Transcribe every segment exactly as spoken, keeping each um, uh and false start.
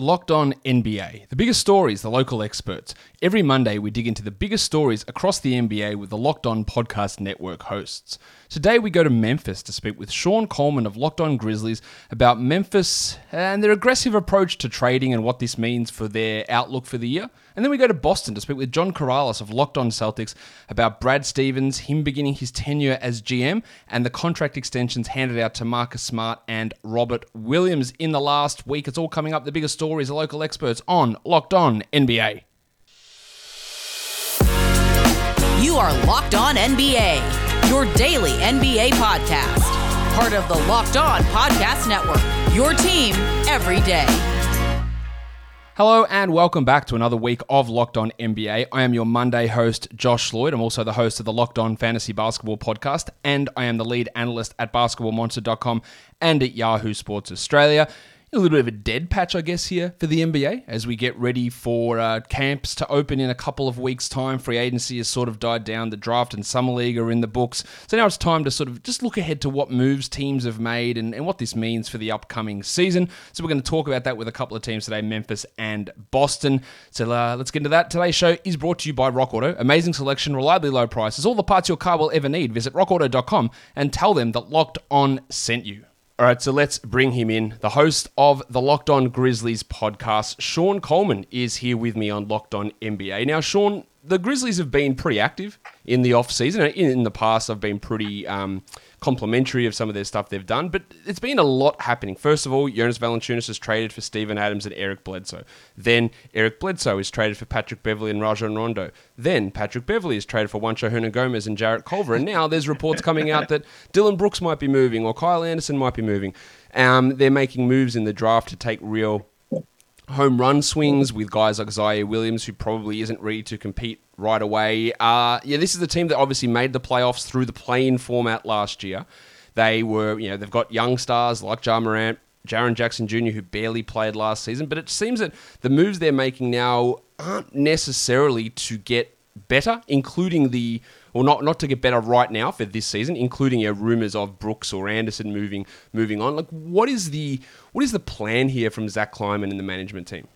Locked On N B A, the biggest stories, the local experts. Every Monday, we dig into the biggest stories across the N B A with the Locked On Podcast Network hosts. Today, we go to Memphis to speak with Shawn Coleman of Locked On Grizzlies about Memphis and their aggressive approach to trading and what this means for their outlook for the year. And then we go to Boston to speak with John Karalis of Locked On Celtics about Brad Stevens, him beginning his tenure as G M, and the contract extensions handed out to Marcus Smart and Robert Williams in the last week. It's all coming up, the biggest story. Stories of local experts on Locked On N B A. You are Locked On N B A, your daily N B A podcast. Part of the Locked On Podcast Network, your team every day. Hello and welcome back to another week of Locked On N B A. I am your Monday host, Josh Lloyd. I'm also the host of the Locked On Fantasy Basketball podcast, and I am the lead analyst at basketball monster dot com and at Yahoo Sports Australia. A little bit of a dead patch, I guess, here for the N B A as we get ready for uh, camps to open in a couple of weeks' time. Free agency has sort of died down. The draft and summer league are in the books. So now it's time to sort of just look ahead to what moves teams have made and, and what this means for the upcoming season. So we're going to talk about that with a couple of teams today, Memphis and Boston. So uh, let's get into that. Today's show is brought to you by Rock Auto. Amazing selection, reliably low prices, all the parts your car will ever need. Visit rock auto dot com and tell them that Locked On sent you. All right, so let's bring him in. The host of the Locked On Grizzlies podcast, Shawn Coleman, is here with me on Locked On N B A. Now, Shawn, the Grizzlies have been pretty active in the offseason. In the past, I've been pretty um, complimentary of some of their stuff they've done, but it's been a lot happening. First of all, Jonas Valanciunas has traded for Steven Adams and Eric Bledsoe. Then Eric Bledsoe is traded for Patrick Beverley and Rajon Rondo. Then Patrick Beverley is traded for Juancho Hernangomez and Jarrett Culver. And now there's reports coming out that Dillon Brooks might be moving or Kyle Anderson might be moving. Um, they're making moves in the draft to take real home run swings with guys like Ziaire Williams, who probably isn't ready to compete right away. Uh, yeah, this is the team that obviously made the playoffs through the play-in format last year. They were, you know, they've got young stars like Ja Morant, Jaren Jackson Junior, who barely played last season. But it seems that the moves they're making now aren't necessarily to get better, including the, or not, not to get better right now for this season, including your rumors of Brooks or Anderson moving moving on. Like, what is the what is the plan here from Zach Kleinman and the management team?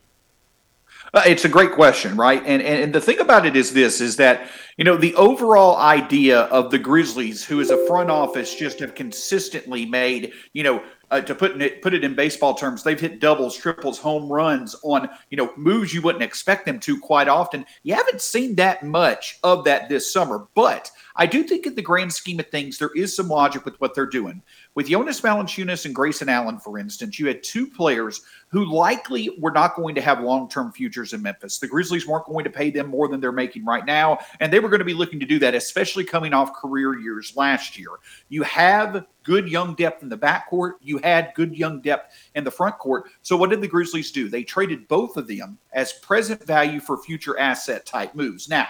Uh, it's a great question, right? And, and and the thing about it is this, is that, you know, the overall idea of the Grizzlies, who as a front office just have consistently made, you know, Uh, to put it put it in baseball terms, they've hit doubles, triples, home runs on, you know, moves you wouldn't expect them to quite often. You haven't seen that much of that this summer, but I do think in the grand scheme of things, there is some logic with what they're doing. With Jonas Valanciunas and Grayson Allen, for instance, you had two players who likely were not going to have long-term futures in Memphis. The Grizzlies weren't going to pay them more than they're making right now, and they were going to be looking to do that, especially coming off career years last year. You have good young depth in the backcourt. You had good young depth in the front court. So what did the Grizzlies do? They traded both of them as present value for future asset-type moves. Now,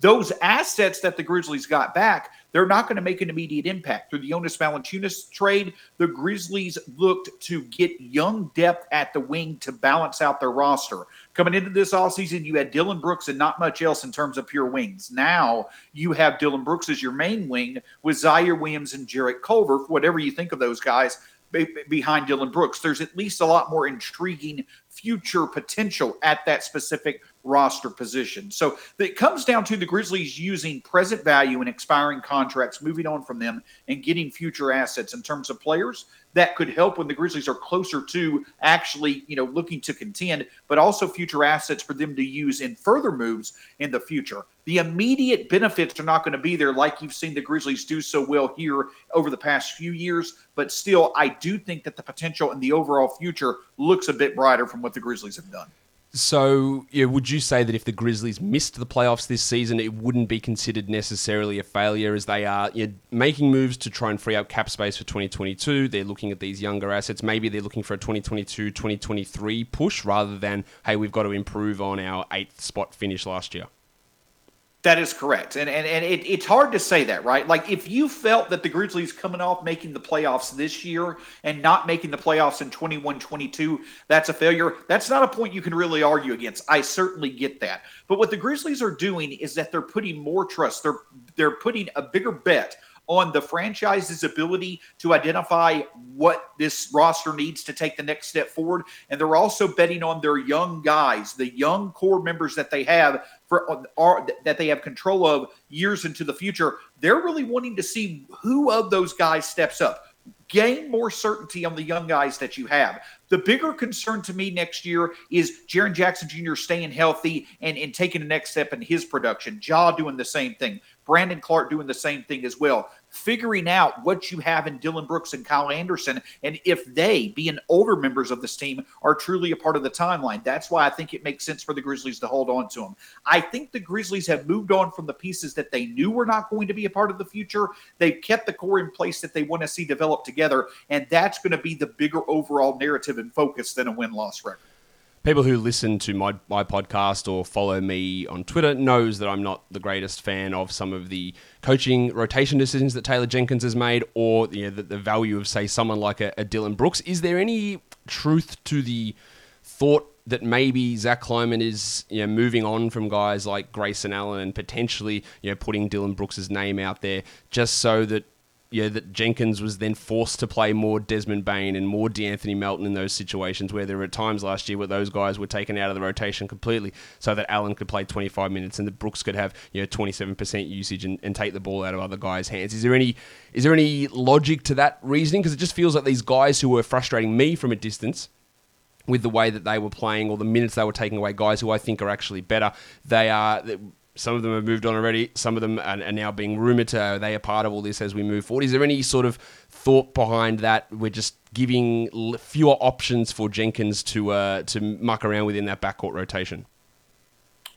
those assets that the Grizzlies got back, they're not going to make an immediate impact. Through the Jonas Valanciunas trade, the Grizzlies looked to get young depth at the wing to balance out their roster. Coming into this offseason, you had Dillon Brooks and not much else in terms of pure wings. Now you have Dillon Brooks as your main wing with Ziaire Williams and Jarrett Culver, whatever you think of those guys, behind Dillon Brooks. There's at least a lot more intriguing future potential at that specific roster position. So it comes down to the Grizzlies using present value and expiring contracts, moving on from them and getting future assets in terms of players that could help when the Grizzlies are closer to actually, you know, looking to contend, but also future assets for them to use in further moves in the future. The immediate benefits are not going to be there like you've seen the Grizzlies do so well here over the past few years, but still, I do think that the potential and the overall future looks a bit brighter from what the Grizzlies have done. So, yeah, would you say that if the Grizzlies missed the playoffs this season, it wouldn't be considered necessarily a failure as they are, you know, making moves to try and free up cap space for twenty twenty-two? They're looking at these younger assets. Maybe they're looking for a twenty twenty-two twenty twenty-three push rather than, hey, we've got to improve on our eighth spot finish last year. That is correct. And and, and it, it's hard to say that, right? Like, if you felt that the Grizzlies coming off making the playoffs this year and not making the playoffs in twenty-one twenty-two, that's a failure. That's not a point you can really argue against. I certainly get that. But what the Grizzlies are doing is that they're putting more trust. They're, they're putting a bigger bet on the franchise's ability to identify what this roster needs to take the next step forward. And they're also betting on their young guys, the young core members that they have for are, that they have control of years into the future. They're really wanting to see who of those guys steps up. Gain more certainty on the young guys that you have. The bigger concern to me next year is Jaren Jackson Junior staying healthy and, and taking the next step in his production. Ja doing the same thing. Brandon Clark doing the same thing as well. Figuring out what you have in Dillon Brooks and Kyle Anderson, and if they, being older members of this team, are truly a part of the timeline. That's why I think it makes sense for the Grizzlies to hold on to them. I think the Grizzlies have moved on from the pieces that they knew were not going to be a part of the future. They've kept the core in place that they want to see develop together. And that's going to be the bigger overall narrative and focus than a win-loss record. People who listen to my, my podcast or follow me on Twitter knows that I'm not the greatest fan of some of the coaching rotation decisions that Taylor Jenkins has made, or you know, the, the value of, say, someone like a, a Dillon Brooks. Is there any truth to the thought that maybe Zach Kleinman is, you know, moving on from guys like Grayson Allen and potentially, you know, putting Dillon Brooks' name out there just so that Yeah, that Jenkins was then forced to play more Desmond Bane and more DeAnthony Melton in those situations where there were times last year where those guys were taken out of the rotation completely so that Allen could play twenty-five minutes and that Brooks could have, you know, twenty-seven percent usage and, and take the ball out of other guys' hands. Is there any is there any logic to that reasoning? Because it just feels like these guys who were frustrating me from a distance with the way that they were playing or the minutes they were taking away, guys who I think are actually better, they are... Some of them have moved on already. Some of them are, are now being rumoured to, are they a part of all this as we move forward? Is there any sort of thought behind that? We're just giving fewer options for Jenkins to uh, to muck around within that backcourt rotation.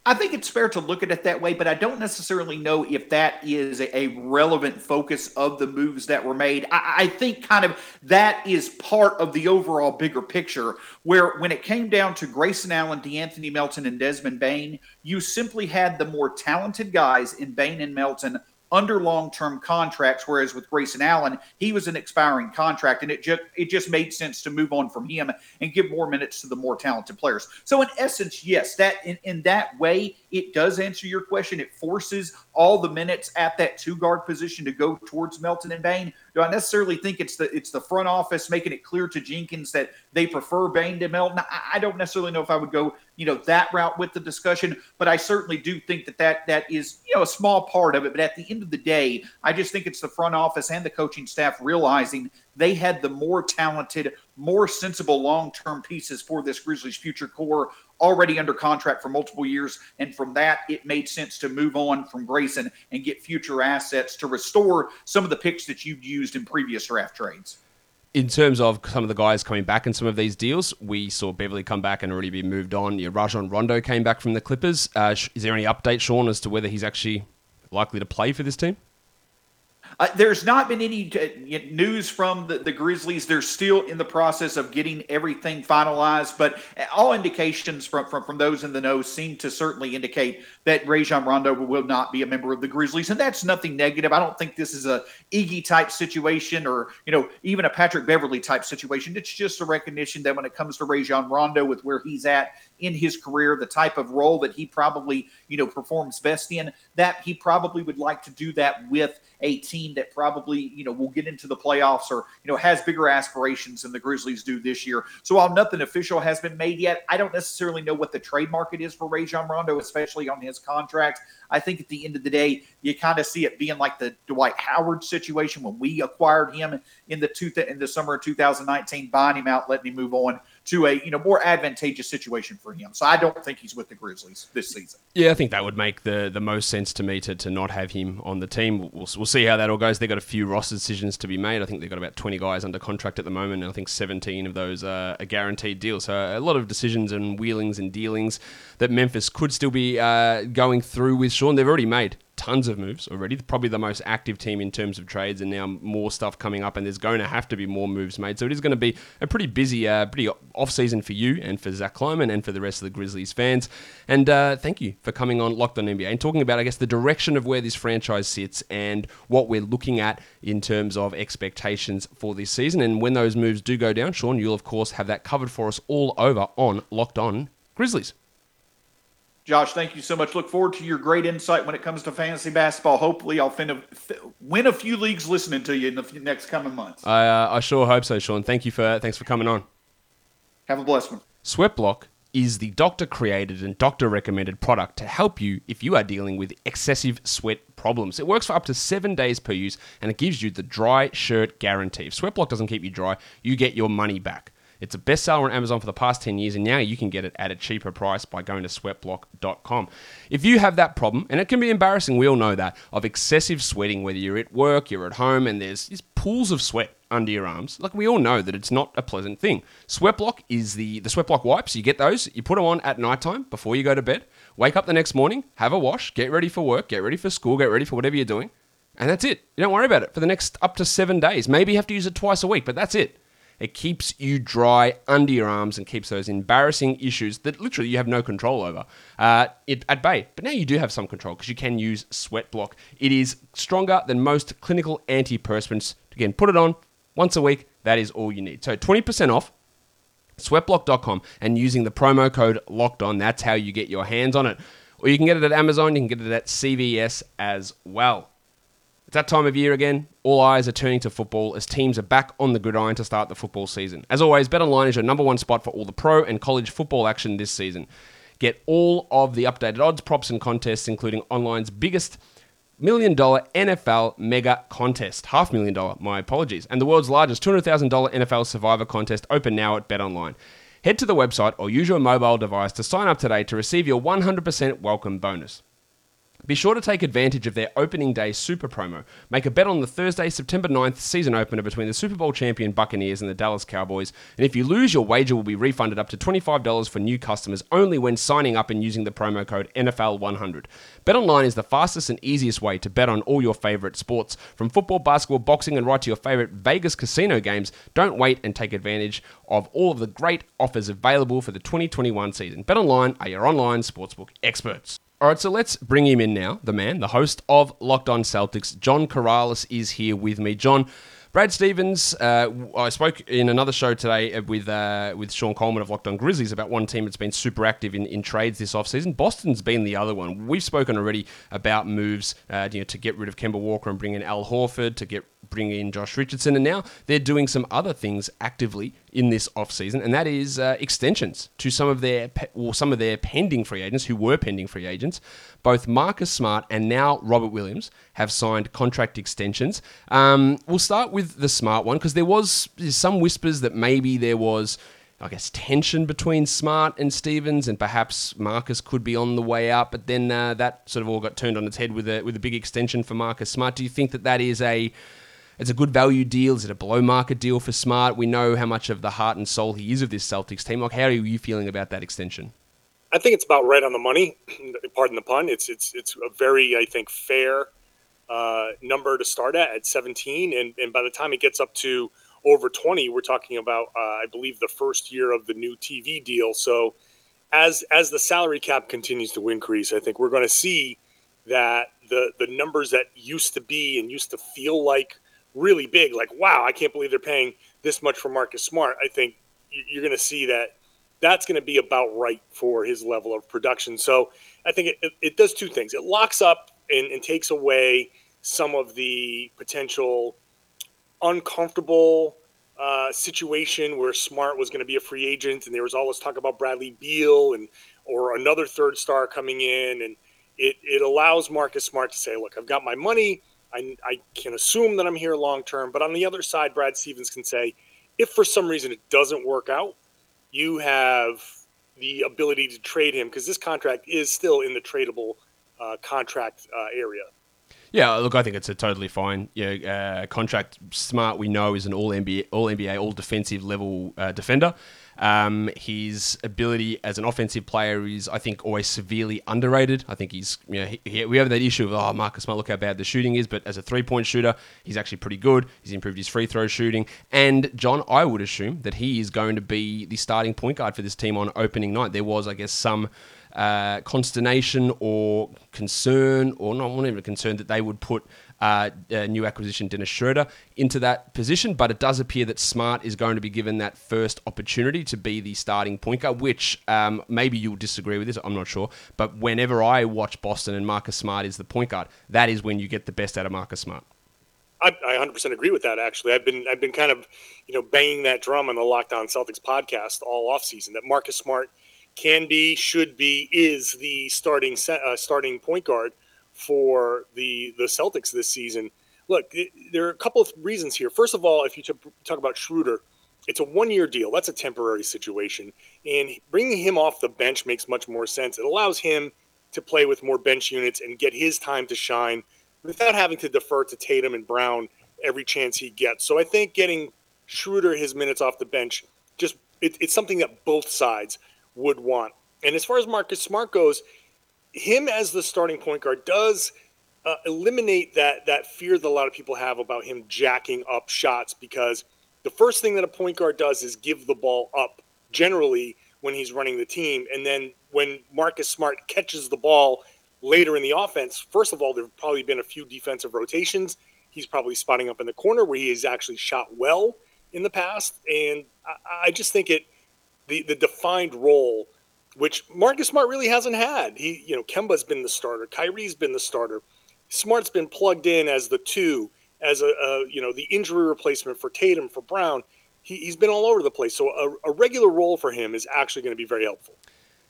I think it's fair to look at it that way, but I don't necessarily know if that is a relevant focus of the moves that were made. I, I think kind of that is part of the overall bigger picture, where when it came down to Grayson Allen, DeAnthony Melton, and Desmond Bane, you simply had the more talented guys in Bane and Melton under long-term contracts, whereas with Grayson Allen, he was an expiring contract, and it just it just made sense to move on from him and give more minutes to the more talented players. So in essence, yes, that in, in that way, it does answer your question. It forces all the minutes at that two-guard position to go towards Melton and Bane. Do I necessarily think it's the it's the front office making it clear to Jenkins that they prefer Bane to Melton? I, I don't necessarily know if I would go, you know, that route with the discussion, but I certainly do think that, that that is, you know, a small part of it. But at the end of the day, I just think it's the front office and the coaching staff realizing they had the more talented, more sensible long-term pieces for this Grizzlies future core already under contract for multiple years. And from that, it made sense to move on from Grayson and get future assets to restore some of the picks that you've used in previous draft trades. In terms of some of the guys coming back in some of these deals, we saw Beverley come back and already be moved on. Yeah, Rajon Rondo came back from the Clippers. Uh, is there any update, Sean, as to whether he's actually likely to play for this team? Uh, there's not been any uh, news from the, the Grizzlies. They're still in the process of getting everything finalized, but all indications from, from, from those in the know seem to certainly indicate that Rajon Rondo will not be a member of the Grizzlies, and that's nothing negative. I don't think this is a Iggy-type situation or, you know, even a Patrick Beverley-type situation. It's just a recognition that when it comes to Rajon Rondo, with where he's at in his career, the type of role that he probably, you know, performs best in, that he probably would like to do that with a team that probably, you know, will get into the playoffs or, you know, has bigger aspirations than the Grizzlies do this year. So while nothing official has been made yet, I don't necessarily know what the trade market is for Rajon Rondo, especially on his contract. I think at the end of the day, you kind of see it being like the Dwight Howard situation when we acquired him in the two th- in the summer of two thousand nineteen, buying him out, letting him move on to a, you know, more advantageous situation for him. So I don't think he's with the Grizzlies this season. Yeah, I think that would make the, the most sense to me to, to not have him on the team. We'll, we'll see how that all goes. They've got a few roster decisions to be made. I think they've got about twenty guys under contract at the moment, and I think seventeen of those are a guaranteed deal. So a lot of decisions and wheelings and dealings that Memphis could still be uh, going through with, Sean. They've already made tons of moves already. Probably the most active team in terms of trades, and now more stuff coming up, and there's going to have to be more moves made. So it is going to be a pretty busy, uh, pretty off-season for you and for Zach Kleinman and for the rest of the Grizzlies fans. And uh, thank you for coming on Locked On N B A and talking about, I guess, the direction of where this franchise sits and what we're looking at in terms of expectations for this season. And when those moves do go down, Sean, you'll, of course, have that covered for us all over on Locked On Grizzlies. Josh, thank you so much. Look forward to your great insight when it comes to fantasy basketball. Hopefully, I'll fin- win a few leagues listening to you in the f- next coming months. I uh, I sure hope so, Shawn. Thank you for thanks for coming on. Have a blessed one. Sweatblock is the doctor-created and doctor-recommended product to help you if you are dealing with excessive sweat problems. It works for up to seven days per use, and it gives you the dry shirt guarantee. If Sweatblock doesn't keep you dry, you get your money back. It's a bestseller on Amazon for the past ten years, and now you can get it at a cheaper price by going to sweatblock dot com. If you have that problem, and it can be embarrassing, we all know that, of excessive sweating, whether you're at work, you're at home, and there's these pools of sweat under your arms, like we all know that it's not a pleasant thing. Sweatblock is the, the Sweatblock wipes. You get those, you put them on at nighttime before you go to bed, wake up the next morning, have a wash, get ready for work, get ready for school, get ready for whatever you're doing, and that's it. You don't worry about it for the next up to seven days. Maybe you have to use it twice a week, but that's it. It keeps you dry under your arms and keeps those embarrassing issues that literally you have no control over uh, it, at bay. But now you do have some control because you can use Sweatblock. It is stronger than most clinical antiperspirants. Again, put it on once a week. That is all you need. So twenty percent off sweatblock dot com and using the promo code LOCKEDON. That's how you get your hands on it. Or you can get it at Amazon. You can get it at C V S as well. It's that time of year again. All eyes are turning to football as teams are back on the gridiron to start the football season. As always, BetOnline is your number one spot for all the pro and college football action this season. Get all of the updated odds, props, and contests, including online's biggest million dollar N F L mega contest. Half million dollar, my apologies. And the world's largest two hundred thousand dollars N F L survivor contest open now at BetOnline. Head to the website or use your mobile device to sign up today to receive your one hundred percent welcome bonus. Be sure to take advantage of their opening day super promo. Make a bet on the Thursday, September ninth season opener between the Super Bowl champion Buccaneers and the Dallas Cowboys. And if you lose, your wager will be refunded up to twenty-five dollars for new customers only when signing up and using the promo code N F L one hundred. BetOnline is the fastest and easiest way to bet on all your favorite sports. From football, basketball, boxing, and right to your favorite Vegas casino games, don't wait and take advantage of all of the great offers available for the twenty twenty-one season. BetOnline are your online sportsbook experts. All right, so let's bring him in now, the man, the host of Locked On Celtics. John Karalis is here with me. John, Brad Stevens, uh, I spoke in another show today with uh, with Shawn Coleman of Locked On Grizzlies about one team that's been super active in, in trades this offseason. Boston's been the other one. We've spoken already about moves uh, you know, to get rid of Kemba Walker and bring in Al Horford, to get bring in Josh Richardson, and now they're doing some other things actively in this offseason, and that is uh, extensions to some of their pe- or some of their pending free agents who were pending free agents. Both Marcus Smart and now Robert Williams have signed contract extensions. Um, we'll start with the Smart one because there was some whispers that maybe there was, I guess, tension between Smart and Stevens, and perhaps Marcus could be on the way out. But then uh, that sort of all got turned on its head with a with a big extension for Marcus Smart. Do you think that that is a It's a good value deal? Is it a below-market deal for Smart? We know how much of the heart and soul he is of this Celtics team. Like, how are you feeling about that extension? I think it's about right on the money. Pardon the pun. It's it's it's a very, I think, fair uh, number to start at, at seventeen. And, and by the time it gets up to over twenty, we're talking about, uh, I believe, the first year of the new T V deal. So as as the salary cap continues to increase, I think we're going to see that the the numbers that used to be and used to feel like really big, like, wow, I can't believe they're paying this much for Marcus Smart. I think you're going to see that that's going to be about right for his level of production. So I think it, it does two things. It locks up and, and takes away some of the potential uncomfortable uh, situation where Smart was going to be a free agent and there was all this talk about Bradley Beal and or another third star coming in. And it, it allows Marcus Smart to say, look, I've got my money. I, I can assume that I'm here long-term, but on the other side, Brad Stevens can say, if for some reason it doesn't work out, you have the ability to trade him because this contract is still in the tradable uh, contract uh, area. Yeah, look, I think it's a totally fine yeah, uh, contract. Smart, we know, is an all N B A, all N B A, all-defensive level uh, defender. Um, his ability as an offensive player is, I think, always severely underrated. I think he's, you know, he, he, we have that issue of, oh, Marcus Smart, look how bad the shooting is, but as a three-point shooter, he's actually pretty good. He's improved his free throw shooting. And, John, I would assume that he is going to be the starting point guard for this team on opening night. There was, I guess, some uh, consternation or concern, or not, not even concern, that they would put uh, uh, new acquisition Dennis Schroeder into that position. But it does appear that Smart is going to be given that first opportunity to be the starting point guard, which um, maybe you'll disagree with this, I'm not sure. But whenever I watch Boston and Marcus Smart is the point guard, that is when you get the best out of Marcus Smart. I, I one hundred percent agree with that, actually. I've been I've been kind of, you know, banging that drum on the Locked On Celtics podcast all offseason that Marcus Smart can be, should be, is the starting uh, starting point guard for the the Celtics this season. Look, it, there are a couple of reasons here. First of all, if you t- talk about Schroeder, it's a one-year deal. That's a temporary situation. And bringing him off the bench makes much more sense. It allows him to play with more bench units and get his time to shine without having to defer to Tatum and Brown every chance he gets. So I think getting Schroeder his minutes off the bench, just it, it's something that both sides would want. And as far as Marcus Smart goes, him as the starting point guard does uh, eliminate that that fear that a lot of people have about him jacking up shots, because the first thing that a point guard does is give the ball up generally when he's running the team. And then when Marcus Smart catches the ball later in the offense, first of all, there have probably been a few defensive rotations. He's probably spotting up in the corner where he has actually shot well in the past. And I, I just think it the, the defined role, which Marcus Smart really hasn't had. He, you know, Kemba's been the starter. Kyrie's been the starter. Smart's been plugged in as the two, as a, a you know, the injury replacement for Tatum, for Brown. He, he's been all over the place. So a, a regular role for him is actually going to be very helpful.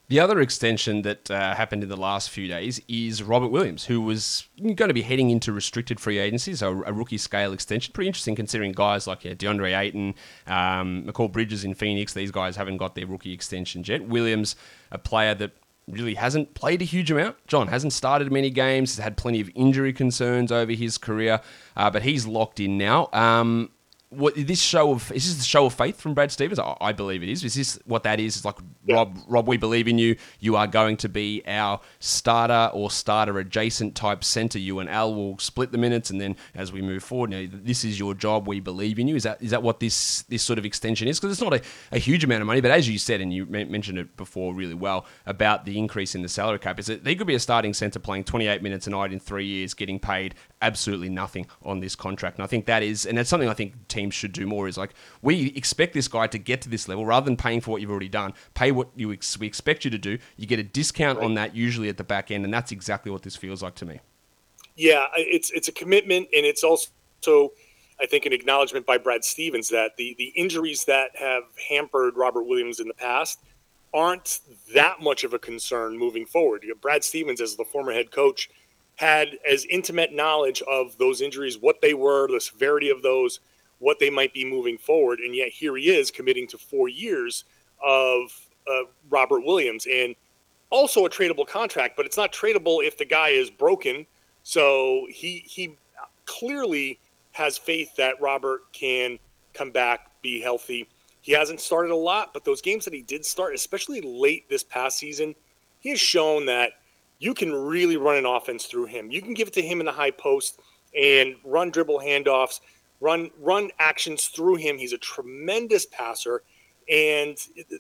The other extension that uh, happened in the last few days is Robert Williams, who was going to be heading into restricted free agency, so a rookie scale extension. Pretty interesting considering guys like yeah, DeAndre Ayton, um, McCall Bridges in Phoenix, these guys haven't got their rookie extensions yet. Williams, a player that really hasn't played a huge amount. John hasn't started many games, has had plenty of injury concerns over his career, uh, but he's locked in now. Um, What this show of is this the show of faith from Brad Stevens? I, I believe it is. Is this what that is? It's like yeah. Rob, Rob, we believe in you. You are going to be our starter or starter adjacent type center. You and Al will split the minutes, and then as we move forward, you know, this is your job. We believe in you. Is that is that what this this sort of extension is? Because it's not a, a huge amount of money, but as you said, and you mentioned it before really well about the increase in the salary cap, is that they could be a starting center playing twenty-eight minutes a night in three years, getting paid absolutely nothing on this contract. And I think that is, and that's something I think teams should do more, is like, we expect this guy to get to this level rather than paying for what you've already done. Pay what you ex- we expect you to do. You get a discount right on that usually at the back end, and that's exactly what this feels like to me. Yeah, it's it's a commitment, and it's also, I think, an acknowledgement by Brad Stevens that the, the injuries that have hampered Robert Williams in the past aren't that much of a concern moving forward. You know, Brad Stevens, as the former head coach, had as intimate knowledge of those injuries, what they were, the severity of those, what they might be moving forward. And yet here he is committing to four years of uh, Robert Williams, and also a tradable contract, but it's not tradable if the guy is broken. So he, he clearly has faith that Robert can come back, be healthy. He hasn't started a lot, but those games that he did start, especially late this past season, he has shown that you can really run an offense through him. You can give it to him in the high post and run dribble handoffs, run run actions through him. He's a tremendous passer, and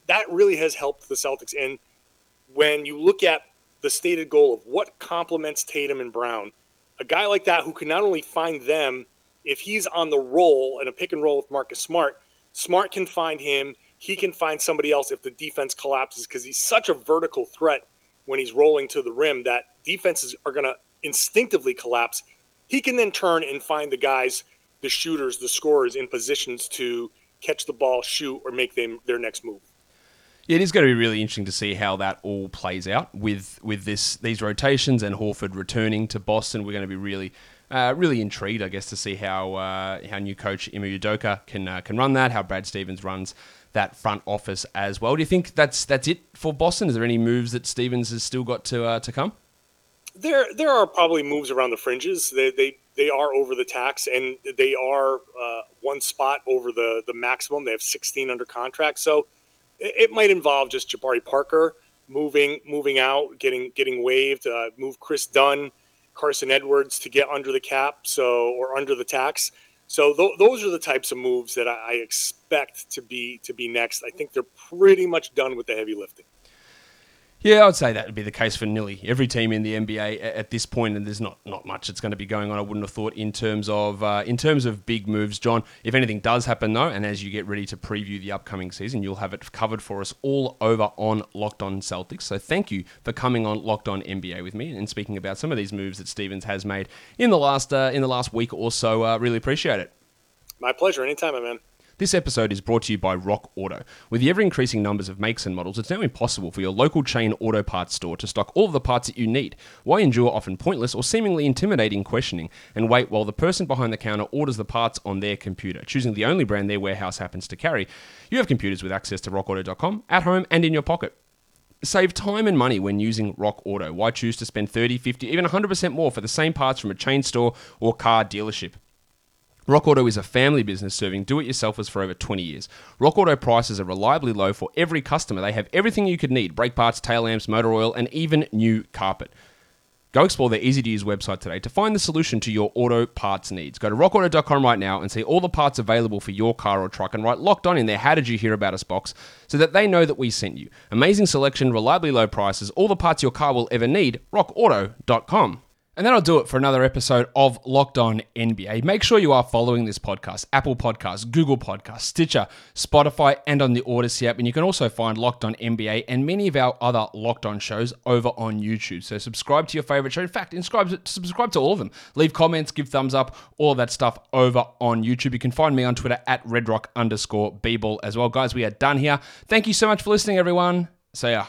that really has helped the Celtics. And when you look at the stated goal of what complements Tatum and Brown, a guy like that who can not only find them, if he's on the roll in a pick and roll with Marcus Smart, Smart can find him. He can find somebody else if the defense collapses, because he's such a vertical threat when he's rolling to the rim that defenses are going to instinctively collapse. He can then turn and find the guys, the shooters, the scorers in positions to catch the ball, shoot, or make them their next move. It is going to be really interesting to see how that all plays out with with this these rotations and Horford returning to Boston. We're going to be really Uh, really intrigued, I guess, to see how uh, how new coach Ime Udoka can uh, can run that, how Brad Stevens runs that front office as well. Do you think that's that's it for Boston? Is there any moves that Stevens has still got to uh, to come? There there are probably moves around the fringes. They they, they are over the tax, and they are uh, one spot over the, the maximum. They have sixteen under contract, so it, it might involve just Jabari Parker moving moving out, getting getting waived. Uh, move Chris Dunn, Carson Edwards to get under the cap, so or under the tax. So th- those are the types of moves that I, I expect to be to be next. I think they're pretty much done with the heavy lifting. Yeah, I'd say that would be the case for nearly every team in the N B A at this point, and there's not, not much that's going to be going on, I wouldn't have thought, in terms of uh, in terms of big moves, John. If anything does happen, though, and as you get ready to preview the upcoming season, you'll have it covered for us all over on Locked On Celtics. So thank you for coming on Locked On N B A with me and speaking about some of these moves that Stevens has made in the last uh, in the last week or so. Uh, really appreciate it. My pleasure. Anytime, my man. This episode is brought to you by Rock Auto. With the ever-increasing numbers of makes and models, it's now impossible for your local chain auto parts store to stock all of the parts that you need. Why endure often pointless or seemingly intimidating questioning and wait while the person behind the counter orders the parts on their computer, choosing the only brand their warehouse happens to carry? You have computers with access to rock auto dot com, at home and in your pocket. Save time and money when using Rock Auto. Why choose to spend thirty, fifty, even one hundred percent more for the same parts from a chain store or car dealership? Rock Auto is a family business serving do-it-yourselfers for over twenty years. Rock Auto prices are reliably low for every customer. They have everything you could need: brake parts, tail lamps, motor oil, and even new carpet. Go explore their easy-to-use website today to find the solution to your auto parts needs. Go to rock auto dot com right now and see all the parts available for your car or truck and write Locked On in their How Did You Hear About Us box so that they know that we sent you. Amazing selection, reliably low prices, all the parts your car will ever need, rock auto dot com. And that'll do it for another episode of Locked On N B A. Make sure you are following this podcast: Apple Podcasts, Google Podcasts, Stitcher, Spotify, and on the Odyssey app. And you can also find Locked On N B A and many of our other Locked On shows over on YouTube. So subscribe to your favorite show. In fact, subscribe, subscribe to all of them. Leave comments, give thumbs up, all that stuff over on YouTube. You can find me on Twitter at redrock underscore bball as well. Guys, we are done here. Thank you so much for listening, everyone. See ya.